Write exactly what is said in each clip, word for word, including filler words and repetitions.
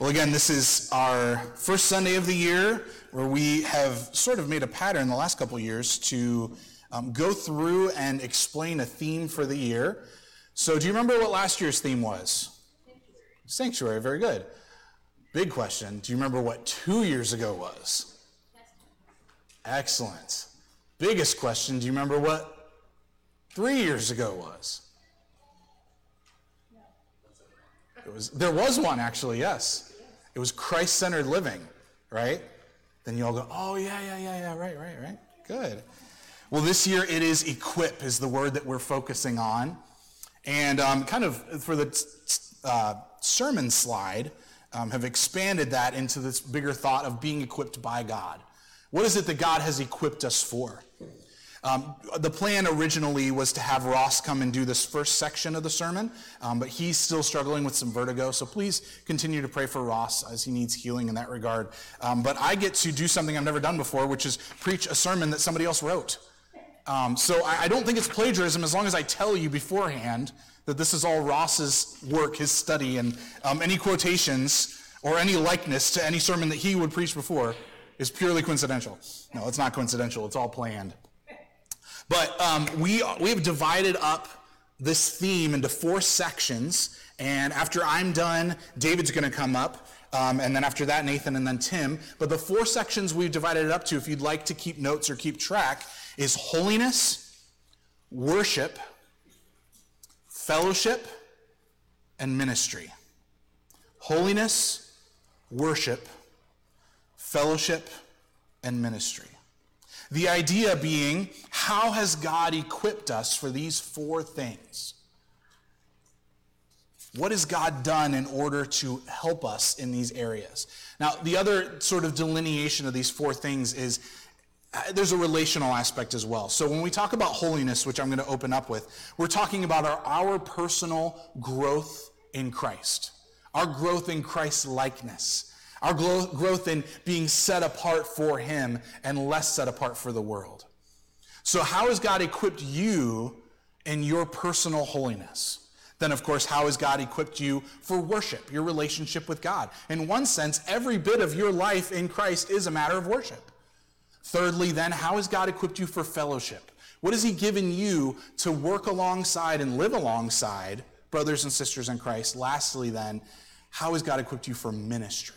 Well, again, this is our first Sunday of the year where we have sort of made a pattern the last couple of years to um, go through and explain a theme for the year. So do you remember what last year's theme was? Sanctuary. Sanctuary, very good. Big question. Do you remember what two years ago was? Excellent. Biggest question. Do you remember what three years ago was? It was, there was one, actually, yes. It was Christ-centered living, right? Then you all go, oh, yeah, yeah, yeah, yeah, right, right, right. Good. Well, this year it is equip is the word that we're focusing on. And um, kind of for the uh, sermon slide, um, have expanded that into this bigger thought of being equipped by God. What is it that God has equipped us for? Um, the plan originally was to have Ross come and do this first section of the sermon, um, but he's still struggling with some vertigo, so please continue to pray for Ross as he needs healing in that regard. Um, but I get to do something I've never done before, which is preach a sermon that somebody else wrote. Um, so I, I don't think it's plagiarism as long as I tell you beforehand that this is all Ross's work, his study, and um, any quotations or any likeness to any sermon that he would preach before is purely coincidental. No, it's not coincidental. It's all planned. But um, we we have divided up this theme into four sections, and after I'm done, David's going to come up, um, and then after that, Nathan, and then Tim. But the four sections we've divided it up to, if you'd like to keep notes or keep track, is holiness, worship, fellowship, and ministry. Holiness, worship, fellowship, and ministry. The idea being, how has God equipped us for these four things? What has God done in order to help us in these areas? Now, the other sort of delineation of these four things is uh, there's a relational aspect as well. So when we talk about holiness, which I'm going to open up with, we're talking about our, our personal growth in Christ, our growth in Christ's likeness. Our growth in being set apart for Him and less set apart for the world. So how has God equipped you in your personal holiness? Then, of course, how has God equipped you for worship, your relationship with God? In one sense, every bit of your life in Christ is a matter of worship. Thirdly, then, how has God equipped you for fellowship? What has He given you to work alongside and live alongside brothers and sisters in Christ? Lastly, then, how has God equipped you for ministry?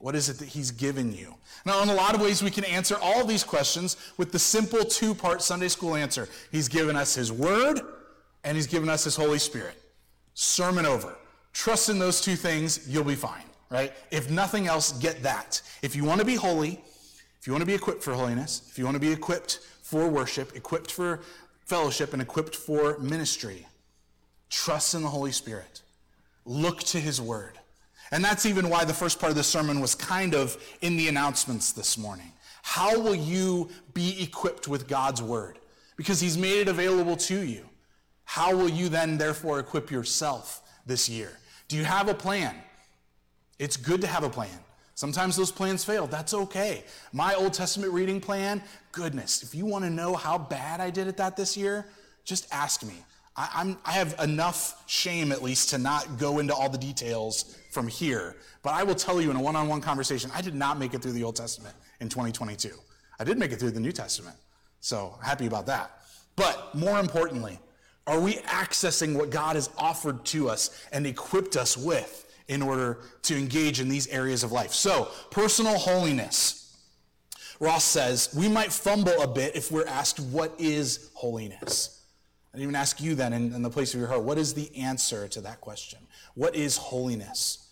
What is it that He's given you? Now, in a lot of ways, we can answer all these questions with the simple two-part Sunday school answer. He's given us His Word, and He's given us His Holy Spirit. Sermon over. Trust in those two things, you'll be fine, right? If nothing else, get that. If you want to be holy, if you want to be equipped for holiness, if you want to be equipped for worship, equipped for fellowship, and equipped for ministry, trust in the Holy Spirit. Look to His Word. And that's even why the first part of the sermon was kind of in the announcements this morning. How will you be equipped with God's Word? Because He's made it available to you. How will you then, therefore, equip yourself this year? Do you have a plan? It's good to have a plan. Sometimes those plans fail. That's okay. My Old Testament reading plan, goodness, if you want to know how bad I did at that this year, just ask me. I, I'm, I have enough shame, at least, to not go into all the details from here, but I will tell you in a one-on-one conversation, I did not make it through the Old Testament in twenty twenty-two. I did make it through the New Testament, so happy about that. But more importantly, are we accessing what God has offered to us and equipped us with in order to engage in these areas of life? So, personal holiness. Ross says, we might fumble a bit if we're asked, what is holiness? I'd even ask you then, in, in the place of your heart, what is the answer to that question? What is holiness?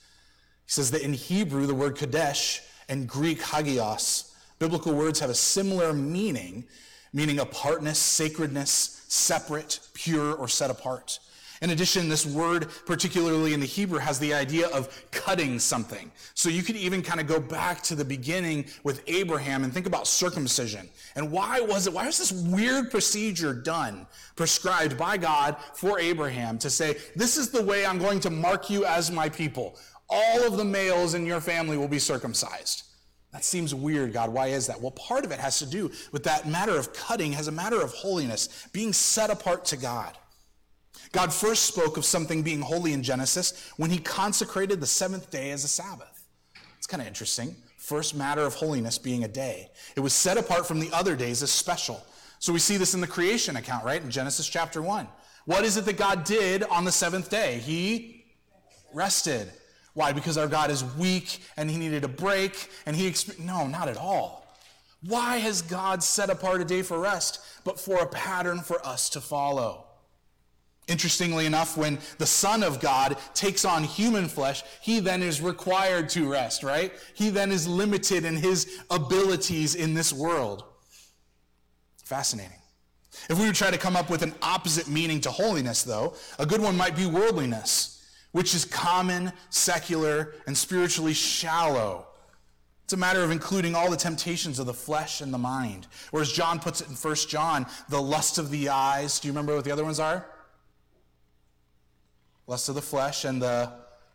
He says that in Hebrew, the word kadesh and Greek hagios, biblical words have a similar meaning, meaning apartness, sacredness, separate, pure, or set apart. In addition, this word, particularly in the Hebrew, has the idea of cutting something. So you could even kind of go back to the beginning with Abraham and think about circumcision. And why was it, why was this weird procedure done, prescribed by God for Abraham to say, this is the way I'm going to mark you as my people. All of the males in your family will be circumcised. That seems weird, God. Why is that? Well, part of it has to do with that matter of cutting as a matter of holiness, being set apart to God. God first spoke of something being holy in Genesis when he consecrated the seventh day as a Sabbath. It's kind of interesting. First matter of holiness being a day. It was set apart from the other days as special. So we see this in the creation account, right? In Genesis chapter one. What is it that God did on the seventh day? He rested. Why? Because our God is weak and he needed a break and he... Exp- no, not at all. Why has God set apart a day for rest, but for a pattern for us to follow? Interestingly enough, when the Son of God takes on human flesh, he then is required to rest, right? He then is limited in his abilities in this world. Fascinating. If we were to try to come up with an opposite meaning to holiness, though, a good one might be worldliness, which is common, secular, and spiritually shallow. It's a matter of including all the temptations of the flesh and the mind. Or as John puts it in First John, the lust of the eyes. Do you remember what the other ones are? Lust of the flesh and the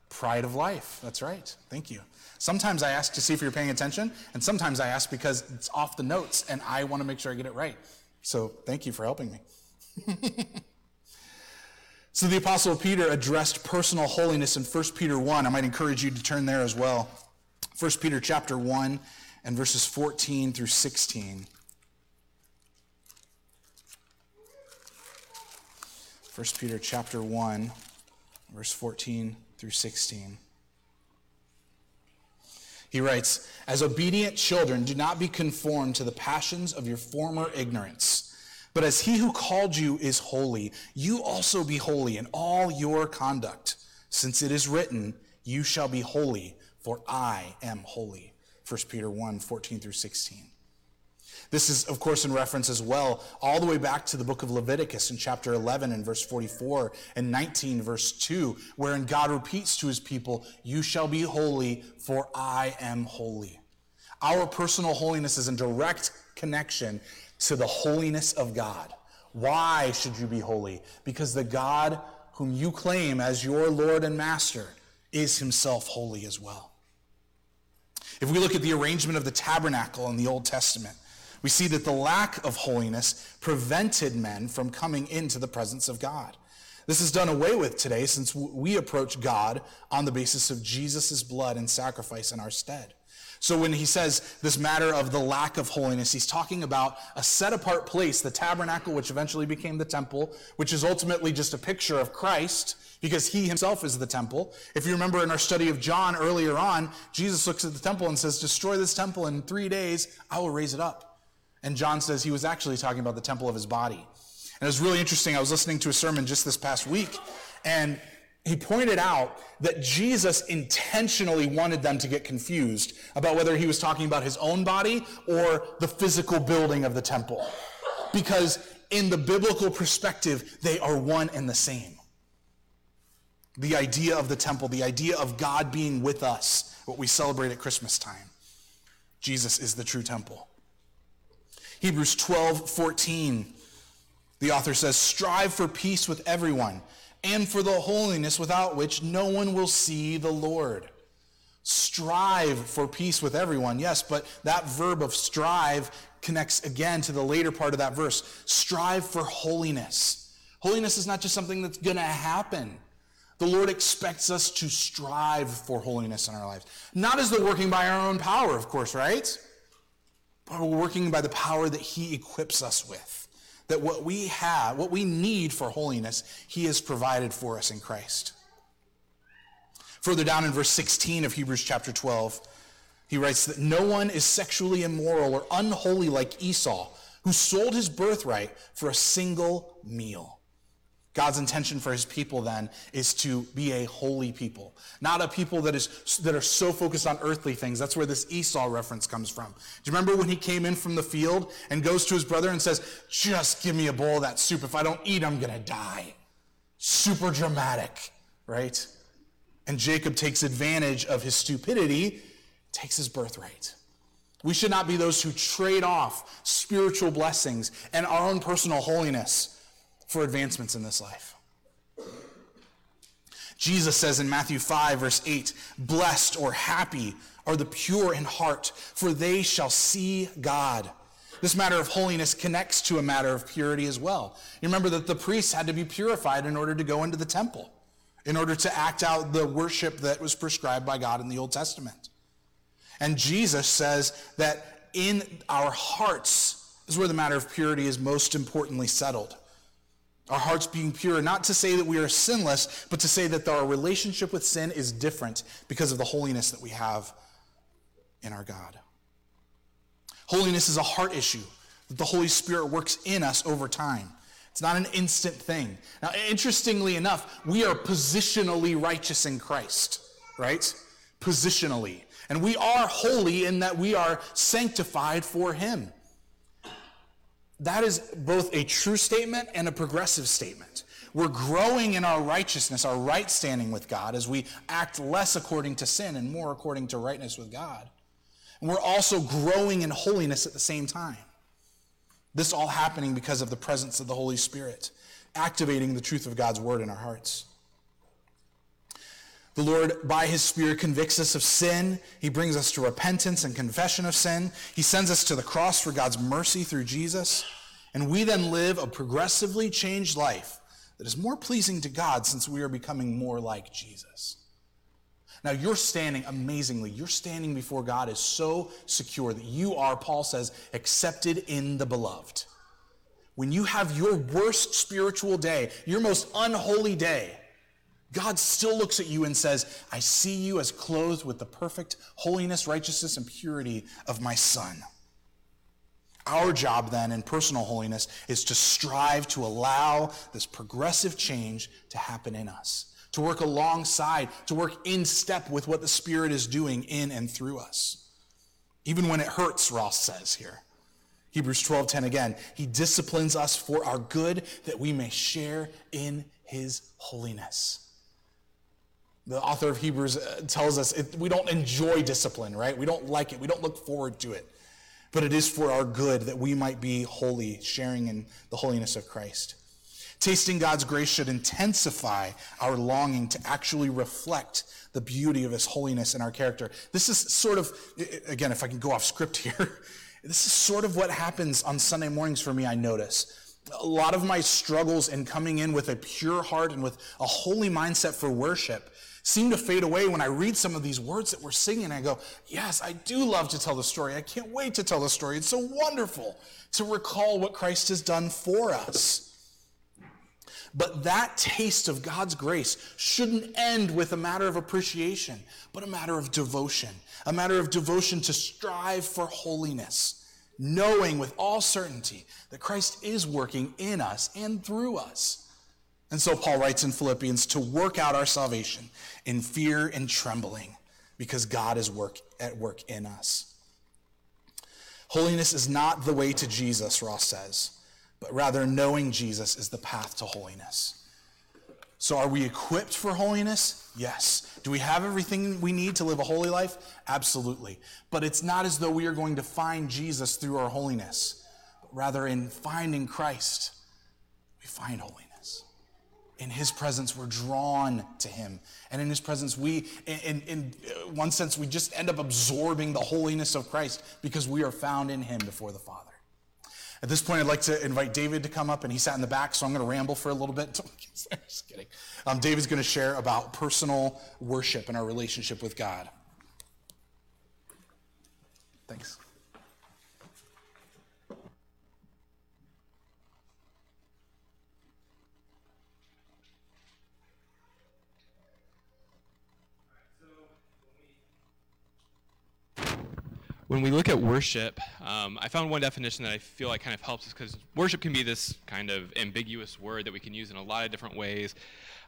pride of life. That's right. Thank you. Sometimes I ask to see if you're paying attention, and sometimes I ask because it's off the notes, and I want to make sure I get it right. So thank you for helping me. So the Apostle Peter addressed personal holiness in First Peter one. I might encourage you to turn there as well. First Peter chapter one and verses fourteen through sixteen. First Peter chapter one, verse fourteen through sixteen. He writes, "As obedient children, do not be conformed to the passions of your former ignorance. But as he who called you is holy, you also be holy in all your conduct. Since it is written, you shall be holy, for I am holy." First Peter one, fourteen through sixteen. This is, of course, in reference as well, all the way back to the book of Leviticus in chapter eleven and verse forty-four and nineteen, verse two, wherein God repeats to his people, "You shall be holy, for I am holy." Our personal holiness is in direct connection to the holiness of God. Why should you be holy? Because the God whom you claim as your Lord and Master is himself holy as well. If we look at the arrangement of the tabernacle in the Old Testament, we see that the lack of holiness prevented men from coming into the presence of God. This is done away with today since we approach God on the basis of Jesus' blood and sacrifice in our stead. So when he says this matter of the lack of holiness, he's talking about a set-apart place, the tabernacle, which eventually became the temple, which is ultimately just a picture of Christ, because he himself is the temple. If you remember in our study of John earlier on, Jesus looks at the temple and says, "Destroy this temple in three days, I will raise it up." And John says he was actually talking about the temple of his body. And it was really interesting. I was listening to a sermon just this past week, and he pointed out that Jesus intentionally wanted them to get confused about whether he was talking about his own body or the physical building of the temple. Because in the biblical perspective, they are one and the same. The idea of the temple, the idea of God being with us, what we celebrate at Christmas time. Jesus is the true temple. Hebrews twelve fourteen, the author says, "Strive for peace with everyone, and for the holiness without which no one will see the Lord." Strive for peace with everyone, yes, but that verb of strive connects again to the later part of that verse. Strive for holiness. Holiness is not just something that's going to happen. The Lord expects us to strive for holiness in our lives. Not as though working by our own power, of course, right? But we're working by the power that he equips us with. That what we have, what we need for holiness, he has provided for us in Christ. Further down in verse sixteen of Hebrews chapter twelve, he writes that no one is sexually immoral or unholy like Esau, who sold his birthright for a single meal. God's intention for his people then is to be a holy people, not a people that is that are so focused on earthly things. That's where this Esau reference comes from. Do you remember when he came in from the field and goes to his brother and says, "Just give me a bowl of that soup. If I don't eat, I'm going to die." Super dramatic, right? And Jacob takes advantage of his stupidity, takes his birthright. We should not be those who trade off spiritual blessings and our own personal holiness for advancements in this life. Jesus says in Matthew five, verse eight, "Blessed or happy are the pure in heart, for they shall see God. this matter of holiness connects to a matter of purity as well. You remember that the priests had to be purified in order to go into the temple, in order to act out the worship that was prescribed by God in the Old Testament. And Jesus says that in our hearts is where the matter of purity is most importantly settled. Our hearts being pure, not to say that we are sinless, but to say that our relationship with sin is different because of the holiness that we have in our God. Holiness is a heart issue that the Holy Spirit works in us over time. It's not an instant thing. Now, interestingly enough, we are positionally righteous in Christ, right? Positionally. And we are holy in that we are sanctified for Him. That is both a true statement and a progressive statement. We're growing in our righteousness, our right standing with God, as we act less according to sin and more according to rightness with God. And we're also growing in holiness at the same time. This all happening because of the presence of the Holy Spirit, activating the truth of God's word in our hearts. The Lord, by His Spirit, convicts us of sin. He brings us to repentance and confession of sin. He sends us to the cross for God's mercy through Jesus. And we then live a progressively changed life that is more pleasing to God since we are becoming more like Jesus. Now, you're standing amazingly. Your standing before God is so secure that you are, Paul says, accepted in the beloved. When you have your worst spiritual day, your most unholy day, God still looks at you and says, I see you as clothed with the perfect holiness, righteousness, and purity of my Son. Our job then in personal holiness is to strive to allow this progressive change to happen in us, to work alongside, to work in step with what the Spirit is doing in and through us. Even when it hurts, Ross says here. Hebrews twelve ten again, He disciplines us for our good that we may share in His holiness. The author of Hebrews tells us it, we don't enjoy discipline, right? We don't like it. We don't look forward to it. But it is for our good that we might be holy, sharing in the holiness of Christ. Tasting God's grace should intensify our longing to actually reflect the beauty of His holiness in our character. This is sort of, again, if I can go off script here, this is sort of what happens on Sunday mornings for me, I notice. A lot of my struggles in coming in with a pure heart and with a holy mindset for worship seem to fade away when I read some of these words that we're singing, and I go, yes, I do love to tell the story. I can't wait to tell the story. It's so wonderful to recall what Christ has done for us. But that taste of God's grace shouldn't end with a matter of appreciation, but a matter of devotion, a matter of devotion to strive for holiness, knowing with all certainty that Christ is working in us and through us. And so Paul writes in Philippians to work out our salvation in fear and trembling because God is work at work in us. Holiness is not the way to Jesus, Ross says, but rather knowing Jesus is the path to holiness. So are we equipped for holiness? Yes. Do we have everything we need to live a holy life? Absolutely. But it's not as though we are going to find Jesus through our holiness, but rather in finding Christ, we find holiness. In His presence, we're drawn to Him. And in His presence, we, in, in, in one sense, we just end up absorbing the holiness of Christ because we are found in Him before the Father. At this point, I'd like to invite David to come up, and he sat in the back, so I'm going to ramble for a little bit. Just kidding. Um, David's going to share about personal worship and our relationship with God. Thanks. When we look at worship, um, I found one definition that I feel like kind of helps us, because worship can be this kind of ambiguous word that we can use in a lot of different ways.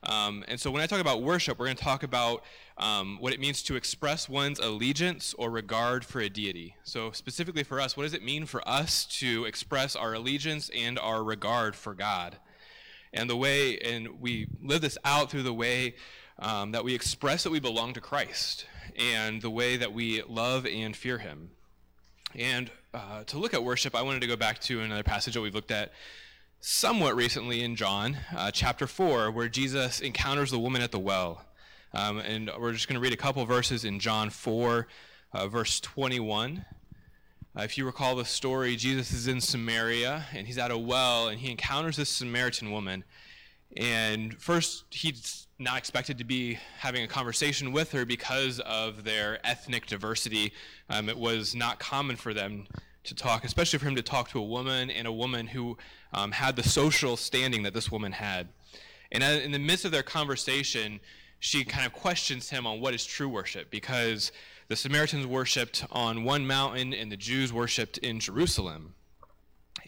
Um, and so when I talk about worship, we're going to talk about um, what it means to express one's allegiance or regard for a deity. So specifically for us, what does it mean for us to express our allegiance and our regard for God? And the way, and we live this out through the way um, that we express that we belong to Christ, and the way that we love and fear Him. And uh, to look at worship, I wanted to go back to another passage that we've looked at somewhat recently in John, uh, chapter four, where Jesus encounters the woman at the well. Um, and we're just going to read a couple verses in John four, uh, verse twenty-one. Uh, if you recall the story, Jesus is in Samaria, and he's at a well, and he encounters this Samaritan woman. And first, he's not expected to be having a conversation with her because of their ethnic diversity. Um, it was not common for them to talk, especially for him to talk to a woman, and a woman who um, had the social standing that this woman had. And in the midst of their conversation, she kind of questions him on what is true worship, because the Samaritans worshipped on one mountain and the Jews worshipped in Jerusalem.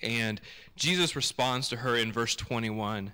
And Jesus responds to her in verse twenty-one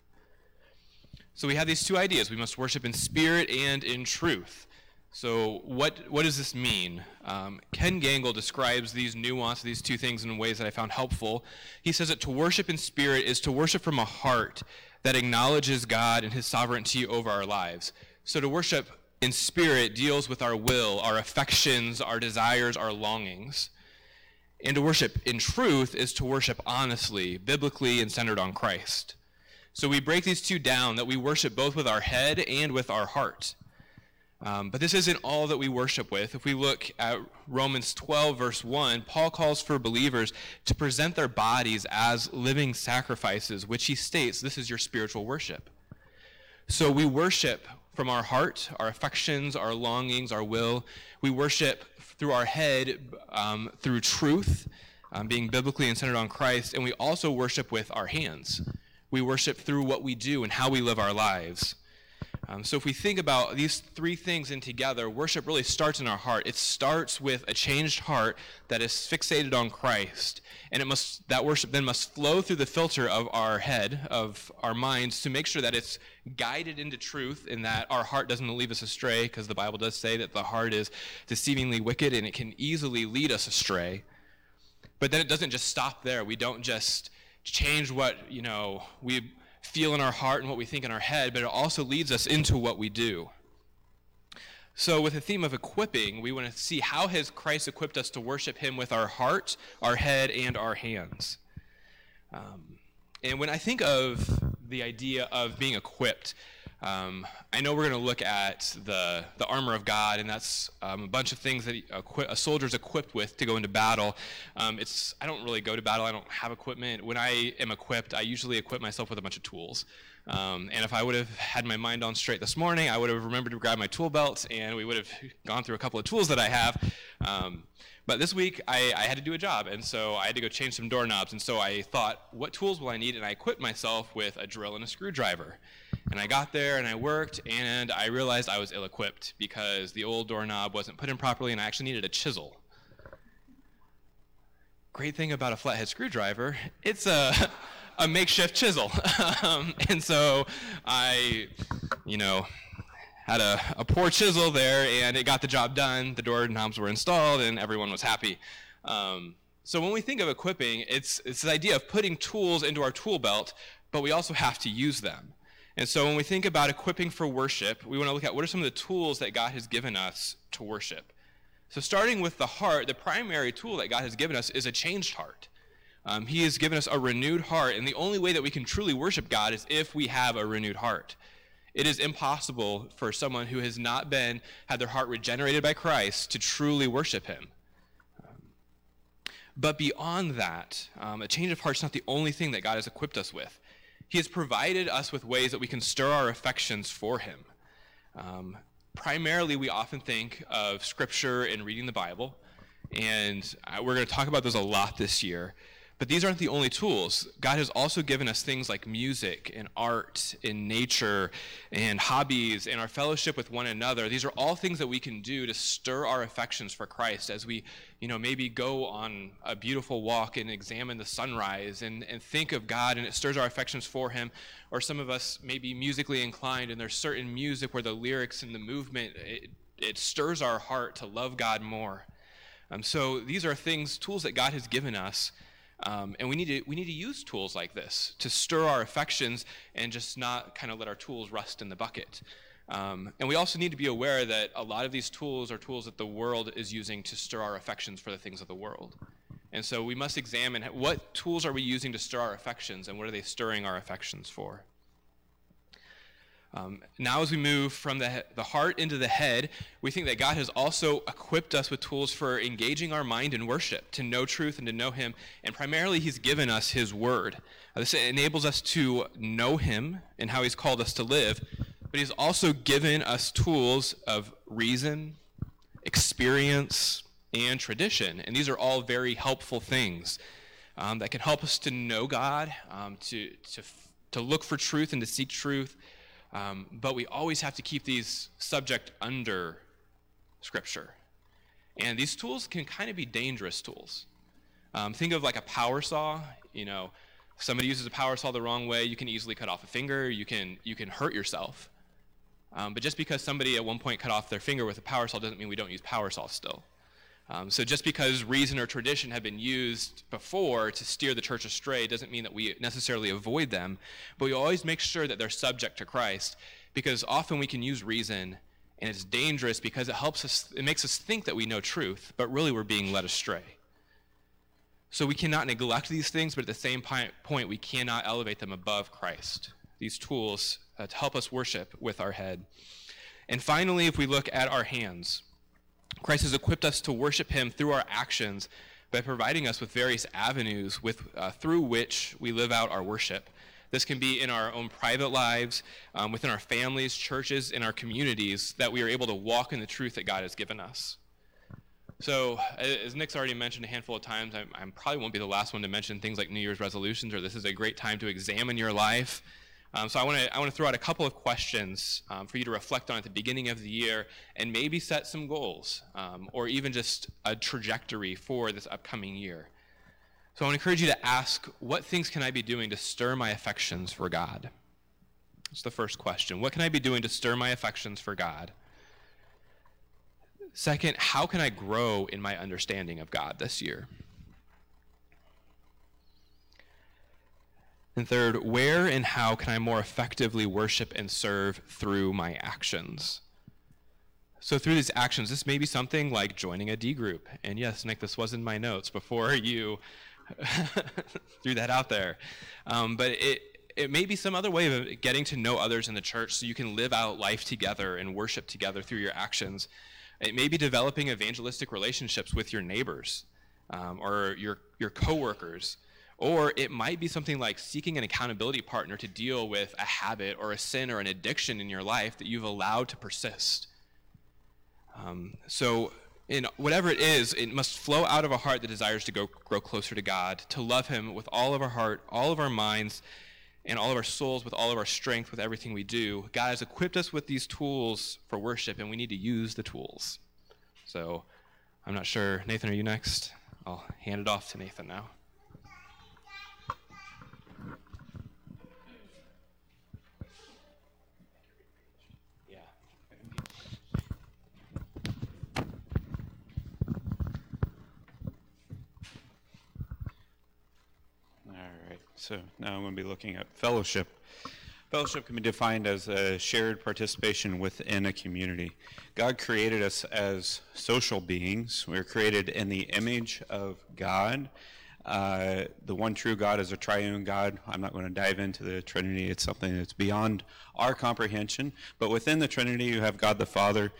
So we have these two ideas. We must worship in spirit and in truth. So what what does this mean? Um, Ken Gangle describes these nuances, these two things, in ways that I found helpful. He says that to worship in spirit is to worship from a heart that acknowledges God and his sovereignty over our lives. So to worship in spirit deals with our will, our affections, our desires, our longings. And to worship in truth is to worship honestly, biblically, and centered on Christ. So we break these two down, that we worship both with our head and with our heart. Um, but this isn't all that we worship with. If we look at Romans twelve, verse one, Paul calls for believers to present their bodies as living sacrifices, which he states, this is your spiritual worship. So we worship from our heart, our affections, our longings, our will. We worship through our head, um, through truth, um, being biblically and centered on Christ, and we also worship with our hands. We worship through what we do and how we live our lives. Um, so if we think about these three things in together, worship really starts in our heart. It starts with a changed heart that is fixated on Christ, and it must that worship then must flow through the filter of our head, of our minds, to make sure that it's guided into truth and that our heart doesn't lead us astray, because the Bible does say that the heart is deceivingly wicked and it can easily lead us astray. But then it doesn't just stop there. We don't just change what, you know, we feel in our heart and what we think in our head, but it also leads us into what we do. So with the theme of equipping, we want to see how has Christ equipped us to worship him with our heart, our head, and our hands. Um, and when I think of the idea of being equipped, um, I know we're going to look at the, the armor of God, and that's um, a bunch of things that equi- a soldier's equipped with to go into battle. Um, it's I don't really go to battle. I don't have equipment. When I am equipped, I usually equip myself with a bunch of tools. Um, and if I would have had my mind on straight this morning, I would have remembered to grab my tool belts, and we would have gone through a couple of tools that I have. Um, But this week, I, I had to do a job, and so I had to go change some doorknobs. And so I thought, what tools will I need? And I equipped myself with a drill and a screwdriver. And I got there, and I worked, and I realized I was ill-equipped because the old doorknob wasn't put in properly, and I actually needed a chisel. Great thing about a flathead screwdriver, it's a, a makeshift chisel. um, and so I, you know... had a, a poor chisel there, and it got the job done. The doorknobs were installed, and everyone was happy. Um, so when we think of equipping, it's it's this idea of putting tools into our tool belt, but we also have to use them. And so when we think about equipping for worship, we want to look at what are some of the tools that God has given us to worship. So starting with the heart, the primary tool that God has given us is a changed heart. Um, he has given us a renewed heart, and the only way that we can truly worship God is if we have a renewed heart. It is impossible for someone who has not been, had their heart regenerated by Christ, to truly worship him. Um, but beyond that, um, a change of heart is not the only thing that God has equipped us with. He has provided us with ways that we can stir our affections for him. Um, primarily, we often think of Scripture and reading the Bible, and we're going to talk about those a lot this year. But these aren't the only tools. God has also given us things like music and art and nature and hobbies and our fellowship with one another. These are all things that we can do to stir our affections for Christ as we, you know, maybe go on a beautiful walk and examine the sunrise and, and think of God, and it stirs our affections for him. Or some of us may be musically inclined, and there's certain music where the lyrics and the movement, it, it stirs our heart to love God more. Um, so these are things, tools that God has given us, um, and we need to we need to use tools like this to stir our affections and just not kind of let our tools rust in the bucket. Um, and we also need to be aware that a lot of these tools are tools that the world is using to stir our affections for the things of the world. And so we must examine what tools are we using to stir our affections, and what are they stirring our affections for? Um, now as we move from the, he- the heart into the head, we think that God has also equipped us with tools for engaging our mind in worship, to know truth and to know him, and primarily he's given us his word. Uh, this enables us to know him and how he's called us to live, but he's also given us tools of reason, experience, and tradition, and these are all very helpful things um, that can help us to know God, um, to, to, to look for truth and to seek truth. Um, but we always have to keep these subject under Scripture. And these tools can kind of be dangerous tools. Um, think of like a power saw. You know, if somebody uses a power saw the wrong way, you can easily cut off a finger. You can you can hurt yourself. Um, but just because somebody at one point cut off their finger with a power saw doesn't mean we don't use power saws still. Um, so just because reason or tradition have been used before to steer the church astray doesn't mean that we necessarily avoid them, but we always make sure that they're subject to Christ, because often we can use reason, and it's dangerous because it helps us, it makes us think that we know truth, but really we're being led astray. So we cannot neglect these things, but at the same point, we cannot elevate them above Christ, these tools uh, to help us worship with our head. And finally, if we look at our hands, Christ has equipped us to worship him through our actions by providing us with various avenues with uh, through which we live out our worship. This can be in our own private lives, um, within our families, churches, in our communities, that we are able to walk in the truth that God has given us. So, as Nick's already mentioned a handful of times, I, I probably won't be the last one to mention things like New Year's resolutions, or this is a great time to examine your life. Um, so I want to I want to throw out a couple of questions um, for you to reflect on at the beginning of the year, and maybe set some goals, um, or even just a trajectory for this upcoming year. So I want to encourage you to ask, what things can I be doing to stir my affections for God? That's the first question. What can I be doing to stir my affections for God? Second, how can I grow in my understanding of God this year? And third, where and how can I more effectively worship and serve through my actions? So through these actions, this may be something like joining a D group. And yes, Nick, this was in my notes before you threw that out there. Um, but it, it may be some other way of getting to know others in the church so you can live out life together and worship together through your actions. It may be developing evangelistic relationships with your neighbors, um, or your, your coworkers. Or it might be something like seeking an accountability partner to deal with a habit or a sin or an addiction in your life that you've allowed to persist. Um, so in whatever it is, it must flow out of a heart that desires to go, grow closer to God, to love him with all of our heart, all of our minds, and all of our souls, with all of our strength, with everything we do. God has equipped us with these tools for worship, and we need to use the tools. So I'm not sure. Nathan, are you next? I'll hand it off to Nathan now. So now I'm going to be looking at fellowship. Fellowship can be defined as a shared participation within a community. God created us as social beings. We were created in the image of God. Uh, the one true God is a triune God. I'm not going to dive into the Trinity. It's something that's beyond our comprehension. But within the Trinity, you have God the Father,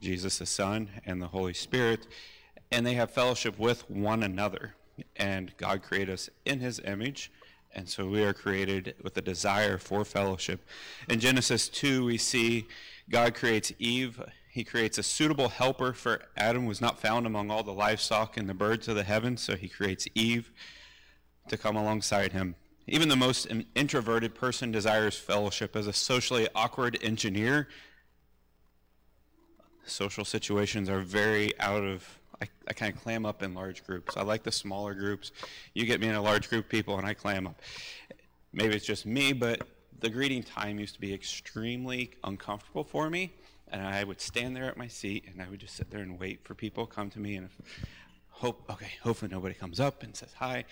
Jesus the Son, and the Holy Spirit. And they have fellowship with one another. And God created us in his image, and so we are created with a desire for fellowship. In Genesis two, we see God creates Eve. He creates a suitable helper for Adam, who was not found among all the livestock and the birds of the heavens, so he creates Eve to come alongside him. Even the most introverted person desires fellowship. As a socially awkward engineer, social situations are very out of I, I kind of clam up in large groups. I like the smaller groups. You get me in a large group of people, and I clam up. Maybe it's just me, but the greeting time used to be extremely uncomfortable for me, and I would stand there at my seat, and I would just sit there and wait for people to come to me and hope, okay, hopefully nobody comes up and says hi.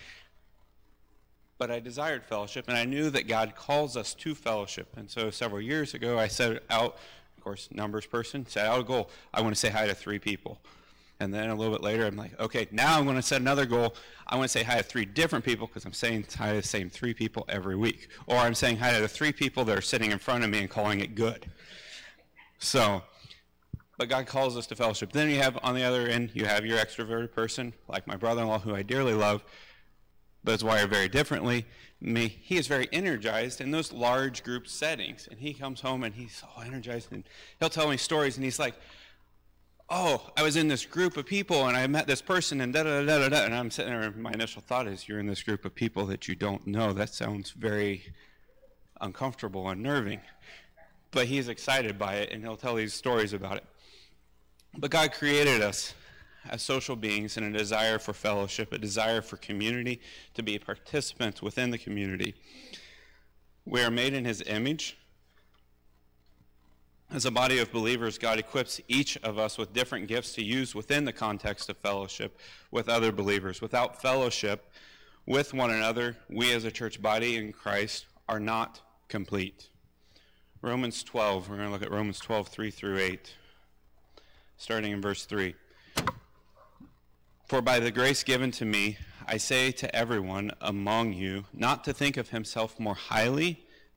But I desired fellowship, and I knew that God calls us to fellowship. And so several years ago, I set out, of course, numbers person, set out a goal. I want to say hi to three people. And then a little bit later, I'm like, okay, now I'm going to set another goal. I want to say hi to three different people because I'm saying hi to the same three people every week. Or I'm saying hi to the three people that are sitting in front of me and calling it good. So, but God calls us to fellowship. Then you have, on the other end, you have your extroverted person, like my brother-in-law, who I dearly love, but is wired very differently. Me, he is very energized in those large group settings. And he comes home, and he's so energized, and he'll tell me stories, and he's like, oh, I was in this group of people, and I met this person, and da-da-da-da-da, and I'm sitting there, and my initial thought is, you're in this group of people that you don't know. That sounds very uncomfortable, unnerving. But he's excited by it, and he'll tell these stories about it. But God created us as social beings in a desire for fellowship, a desire for community, to be participants within the community. We are made in his image. As a body of believers, God equips each of us with different gifts to use within the context of fellowship with other believers. Without fellowship with one another, we as a church body in Christ are not complete. Romans twelve, we're going to look at Romans twelve, three through eight, starting in verse three. For by the grace given to me, I say to everyone among you, not to think of himself more highly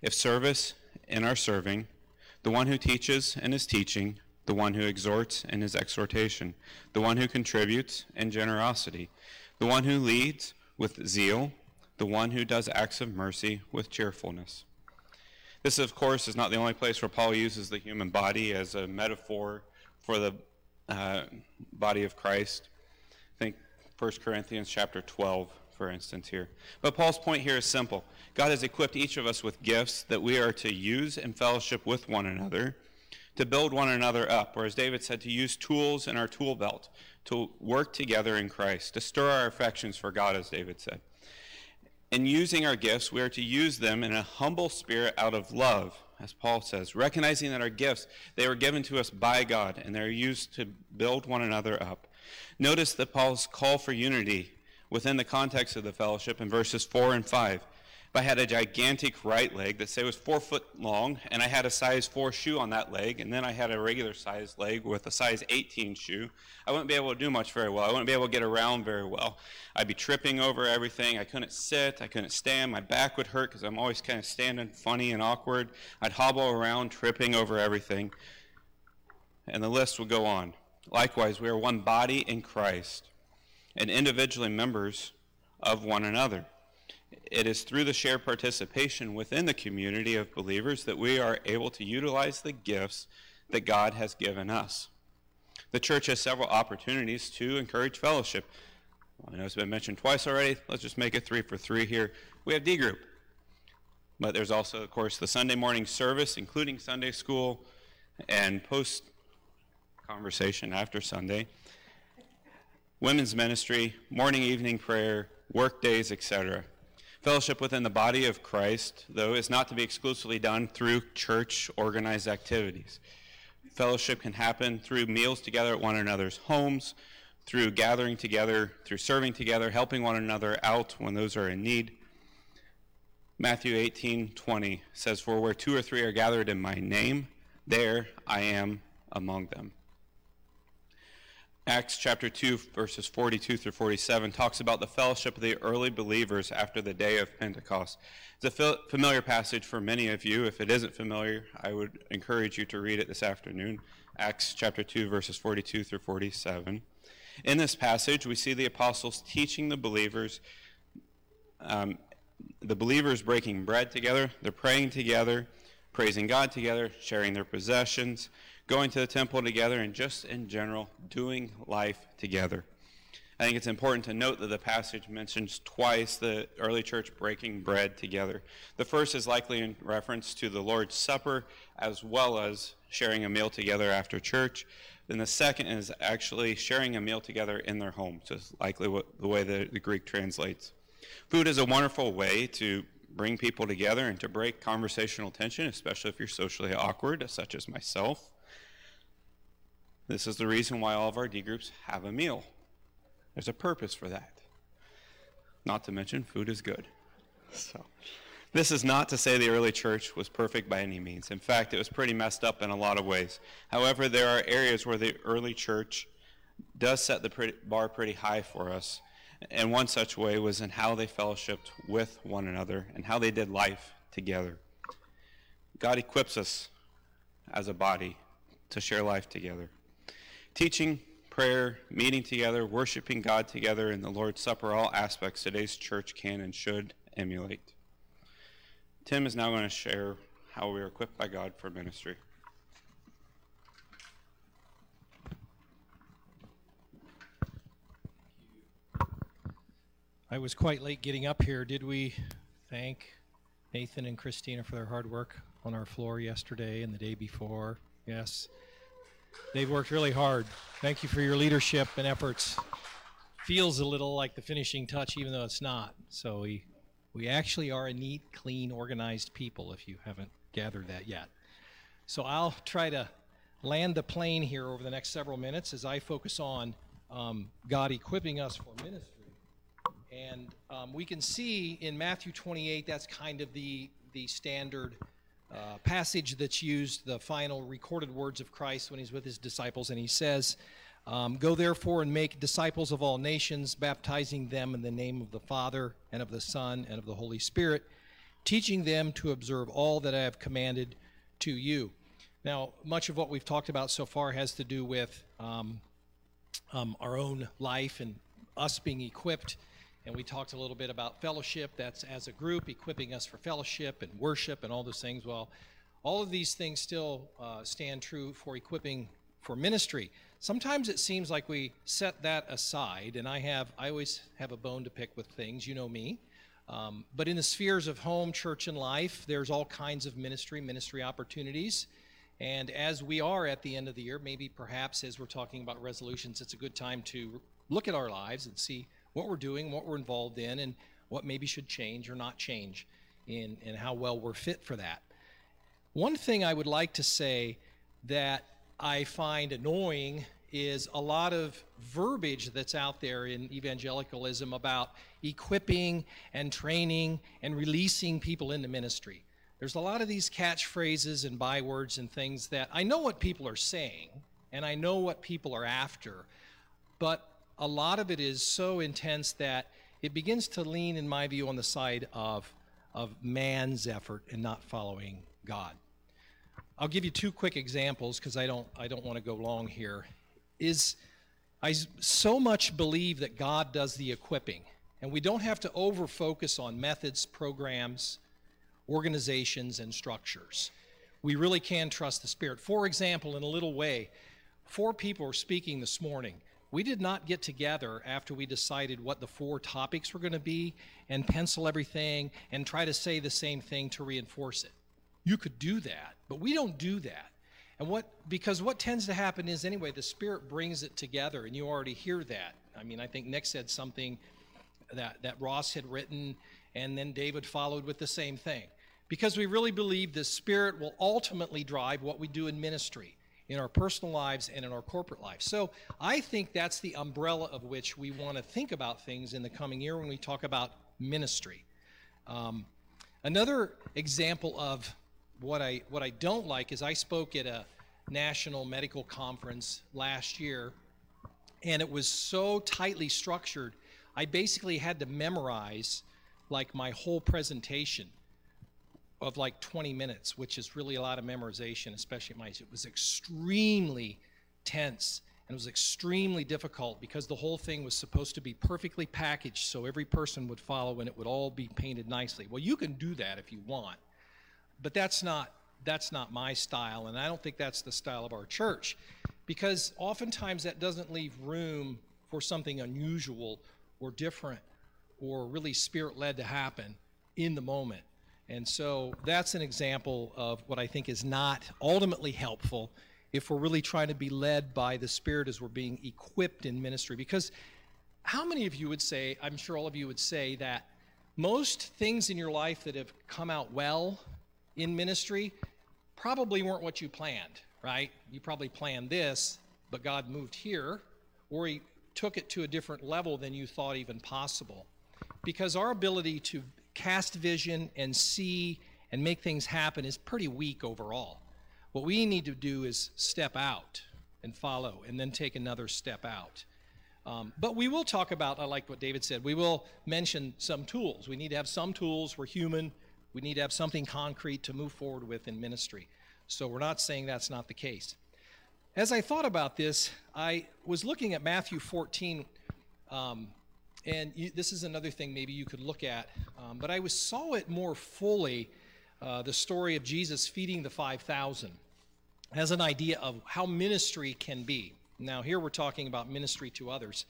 if service, in our serving, the one who teaches in his teaching, the one who exhorts in his exhortation, the one who contributes in generosity, the one who leads with zeal, the one who does acts of mercy with cheerfulness. This, of course, is not the only place where Paul uses the human body as a metaphor for the uh, body of Christ. Think First Corinthians chapter twelve, for instance, here. But Paul's point here is simple. God has equipped each of us with gifts that we are to use in fellowship with one another, to build one another up, or as David said, to use tools in our tool belt, to work together in Christ, to stir our affections for God, as David said. In using our gifts, we are to use them in a humble spirit out of love, as Paul says, recognizing that our gifts, they were given to us by God, and they're used to build one another up. Notice that Paul's call for unity within the context of the fellowship in verses four and five. If I had a gigantic right leg that, say, was four foot long, and I had a size four shoe on that leg, and then I had a regular size leg with a size eighteen shoe, I wouldn't be able to do much very well. I wouldn't be able to get around very well. I'd be tripping over everything. I couldn't sit. I couldn't stand. My back would hurt because I'm always kind of standing funny and awkward. I'd hobble around, tripping over everything. And the list would go on. Likewise, we are one body in Christ, and individually members of one another. It is through the shared participation within the community of believers that we are able to utilize the gifts that God has given us. The church has several opportunities to encourage fellowship. I know it's been mentioned twice already. Let's just make it three for three here. We have D group. But there's also, of course, the Sunday morning service, including Sunday school and post-conversation after Sunday, women's ministry, morning, evening prayer, work days, et cetera. Fellowship within the body of Christ, though, is not to be exclusively done through church-organized activities. Fellowship can happen through meals together at one another's homes, through gathering together, through serving together, helping one another out when those are in need. Matthew eighteen twenty says, "For where two or three are gathered in my name, there I am among them." Acts chapter two, verses forty-two through forty-seven, talks about the fellowship of the early believers after the day of Pentecost. It's a familiar passage for many of you. If it isn't familiar, I would encourage you to read it this afternoon. Acts chapter two, verses forty-two through forty-seven. In this passage, we see the apostles teaching the believers um, the believers breaking bread together, they're praying together, praising God together, sharing their possessions, going to the temple together, and just in general, doing life together. I think it's important to note that the passage mentions twice the early church breaking bread together. The first is likely in reference to the Lord's Supper, as well as sharing a meal together after church. Then the second is actually sharing a meal together in their home, so it's likely what, the way the, the Greek translates. Food is a wonderful way to bring people together and to break conversational tension, especially if you're socially awkward, such as myself. This is the reason why all of our D groups have a meal. There's a purpose for that. Not to mention, food is good. So, this is not to say the early church was perfect by any means. In fact, it was pretty messed up in a lot of ways. However, there are areas where the early church does set the bar pretty high for us. And one such way was in how they fellowshiped with one another and how they did life together. God equips us as a body to share life together. Teaching, prayer, meeting together, worshiping God together, and the Lord's Supper, all aspects today's church can and should emulate. Tim is now going to share how we are equipped by God for ministry. I was quite late getting up here. Did we thank Nathan and Christina for their hard work on our floor yesterday and the day before? Yes. They've worked really hard. Thank you for your leadership and efforts. Feels a little like the finishing touch, even though it's not. So we we actually are a neat, clean, organized people, if you haven't gathered that yet. So I'll try to land the plane here over the next several minutes as I focus on um, God equipping us for ministry. And um, we can see in Matthew twenty-eight, that's kind of the, the standard Uh, passage that's used, the final recorded words of Christ when he's with his disciples, and he says, um, "Go therefore and make disciples of all nations, baptizing them in the name of the Father and of the Son and of the Holy Spirit, teaching them to observe all that I have commanded to you." Now, much of what we've talked about so far has to do with um, um, our own life and us being equipped. And we talked a little bit about fellowship. That's as a group, equipping us for fellowship and worship and all those things. Well, all of these things still uh, stand true for equipping for ministry. Sometimes it seems like we set that aside, and I have I always have a bone to pick with things. You know me. Um, but in the spheres of home, church, and life, there's all kinds of ministry, ministry opportunities. And as we are at the end of the year, maybe perhaps as we're talking about resolutions, it's a good time to look at our lives and see what we're doing, what we're involved in, and what maybe should change or not change in, in how well we're fit for that. One thing I would like to say that I find annoying is a lot of verbiage that's out there in evangelicalism about equipping and training and releasing people into ministry. There's a lot of these catchphrases and bywords and things that I know what people are saying, and I know what people are after, but a lot of it is so intense that it begins to lean, in my view, on the side of, of man's effort and not following God. I'll give you two quick examples because I don't, I don't want to go long here. Is I so much believe that God does the equipping, and we don't have to over-focus on methods, programs, organizations, and structures. We really can trust the Spirit. For example, in a little way, four people are speaking this morning. We did not get together after we decided what the four topics were going to be and pencil everything and try to say the same thing to reinforce it. You could do that, but we don't do that. And what, because what tends to happen is anyway, the Spirit brings it together, and you already hear that. I mean, I think Nick said something that, that Ross had written, and then David followed with the same thing. Because we really believe the Spirit will ultimately drive what we do in ministry, in our personal lives and in our corporate lives. So I think that's the umbrella of which we want to think about things in the coming year when we talk about ministry. Um, another example of what I what I don't like is I spoke at a national medical conference last year, and it was so tightly structured, I basically had to memorize like my whole presentation of like twenty minutes, which is really a lot of memorization, especially at my age. It was extremely tense And it was extremely difficult because the whole thing was supposed to be perfectly packaged so every person would follow and it would all be painted nicely. Well, you can do that if you want, but that's not, that's not my style, and I don't think that's the style of our church, because oftentimes that doesn't leave room for something unusual or different or really spirit-led to happen in the moment. And so that's an example of what I think is not ultimately helpful if we're really trying to be led by the Spirit as we're being equipped in ministry. Because how many of you would say, I'm sure all of you would say, that most things in your life that have come out well in ministry probably weren't what you planned, right? You probably planned this, but God moved here, or he took it to a different level than you thought even possible. Because our ability to cast vision and see and make things happen is pretty weak overall. What we need to do is step out and follow and then take another step out. Um, but we will talk about, I like what David said, we will mention some tools. We need to have some tools. We're human. We need to have something concrete to move forward with in ministry. So we're not saying that's not the case. As I thought about this, I was looking at Matthew fourteen, um, and you, this is another thing maybe you could look at, um, but I was, saw it more fully, uh, the story of Jesus feeding the five thousand. Has an idea of how ministry can be. Now here we're talking about ministry to others.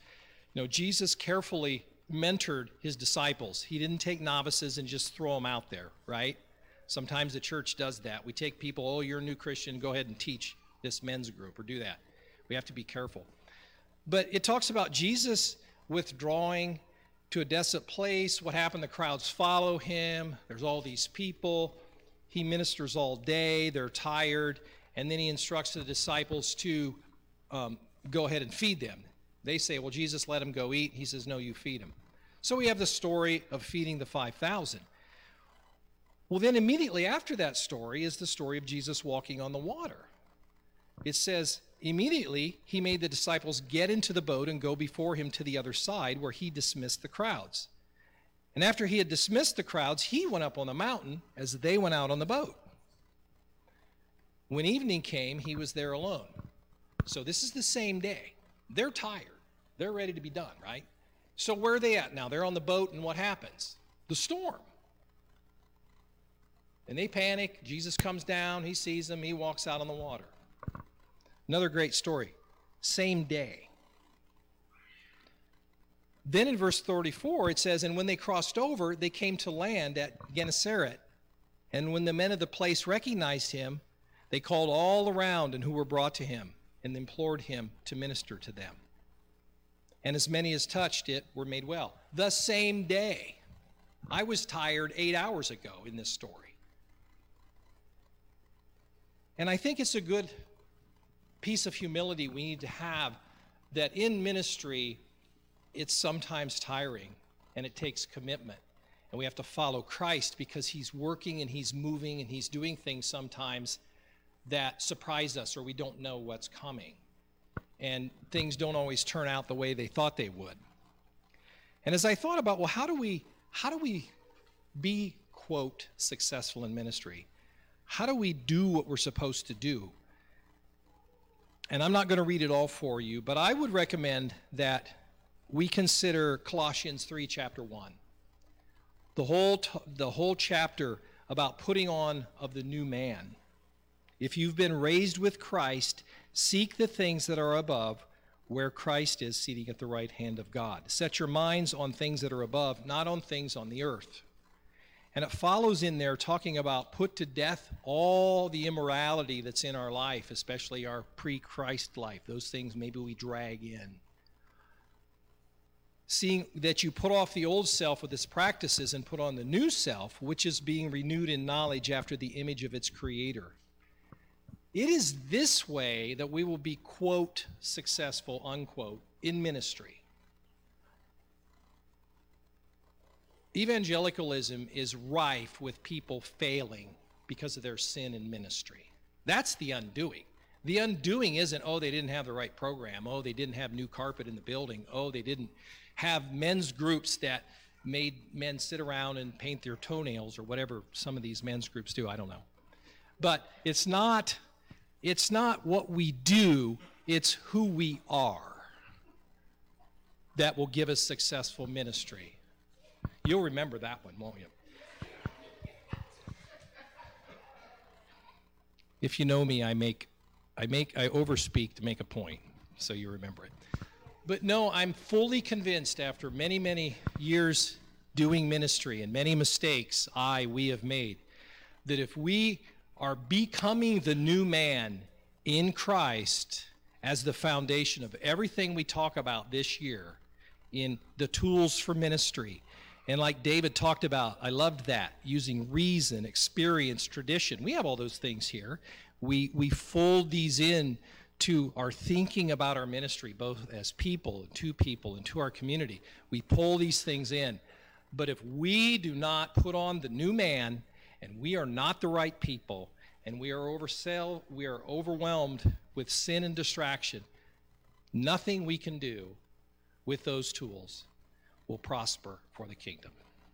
You know, Jesus carefully mentored his disciples. He didn't take novices and just throw them out there, right? Sometimes the church does that. We take people, oh, you're a new Christian, go ahead and teach this men's group or do that. We have to be careful. But it talks about Jesus withdrawing to a desolate place. What happened? The crowds follow him. There's all these people. He ministers all day. They're tired. And then he instructs the disciples to um, go ahead and feed them. They say, well, Jesus let them go eat. He says, no, you feed them. So we have the story of feeding the five thousand. Well, then immediately after that story is the story of Jesus walking on the water. It says, immediately he made the disciples get into the boat and go before him to the other side, where he dismissed the crowds. And after he had dismissed the crowds, he went up on the mountain as they went out on the boat. When evening came, he was there alone. So this is the same day. They're tired. They're ready to be done, right? So where are they at now? They're on the boat, and what happens? The storm. And they panic. Jesus comes down. He sees them. He walks out on the water. Another great story. Same day. Then in verse thirty-four, it says, and when they crossed over, they came to land at Gennesaret. And when the men of the place recognized him, they called all around and who were brought to him, and implored him to minister to them. And as many as touched it were made well. The same day. I was tired eight hours ago in this story. And I think it's a good piece of humility we need to have, that in ministry, it's sometimes tiring and it takes commitment. And we have to follow Christ, because he's working and he's moving and he's doing things sometimes that surprise us, or we don't know what's coming. And things don't always turn out the way they thought they would. And as I thought about, well, how do we, how do we be, quote, successful in ministry? How do we do what we're supposed to do? And I'm not going to read it all for you, but I would recommend that we consider Colossians three, chapter one. The whole, t- the whole chapter about putting on of the new man. If you've been raised with Christ, seek the things that are above, where Christ is seated at the right hand of God. Set your minds on things that are above, not on things on the earth. And it follows in there talking about put to death all the immorality that's in our life, especially our pre-Christ life, those things maybe we drag in. Seeing that you put off the old self with its practices and put on the new self, which is being renewed in knowledge after the image of its creator. It is this way that we will be, quote, successful, unquote, in ministry. Evangelicalism is rife with people failing because of their sin in ministry. That's the undoing. The undoing isn't, oh, they didn't have the right program. Oh, they didn't have new carpet in the building. Oh, they didn't have men's groups that made men sit around and paint their toenails, or whatever some of these men's groups do. I don't know. But it's not... It's not what we do, It's who we are that will give us successful ministry. You'll remember that one, won't you? If you know me, I make, I make, I overspeak to make a point, so you remember it. But no, I'm fully convinced after many, many years doing ministry and many mistakes I, we have made, that if we are becoming the new man in Christ as the foundation of everything we talk about this year in the tools for ministry, and like David talked about, I loved that, using reason, experience, tradition. We have all those things here. We, we fold these in to our thinking about our ministry, both as people, and to people, and to our community. We pull these things in. But if we do not put on the new man, and we are not the right people, and we are oversell, we are overwhelmed with sin and distraction, nothing we can do with those tools will prosper for the kingdom.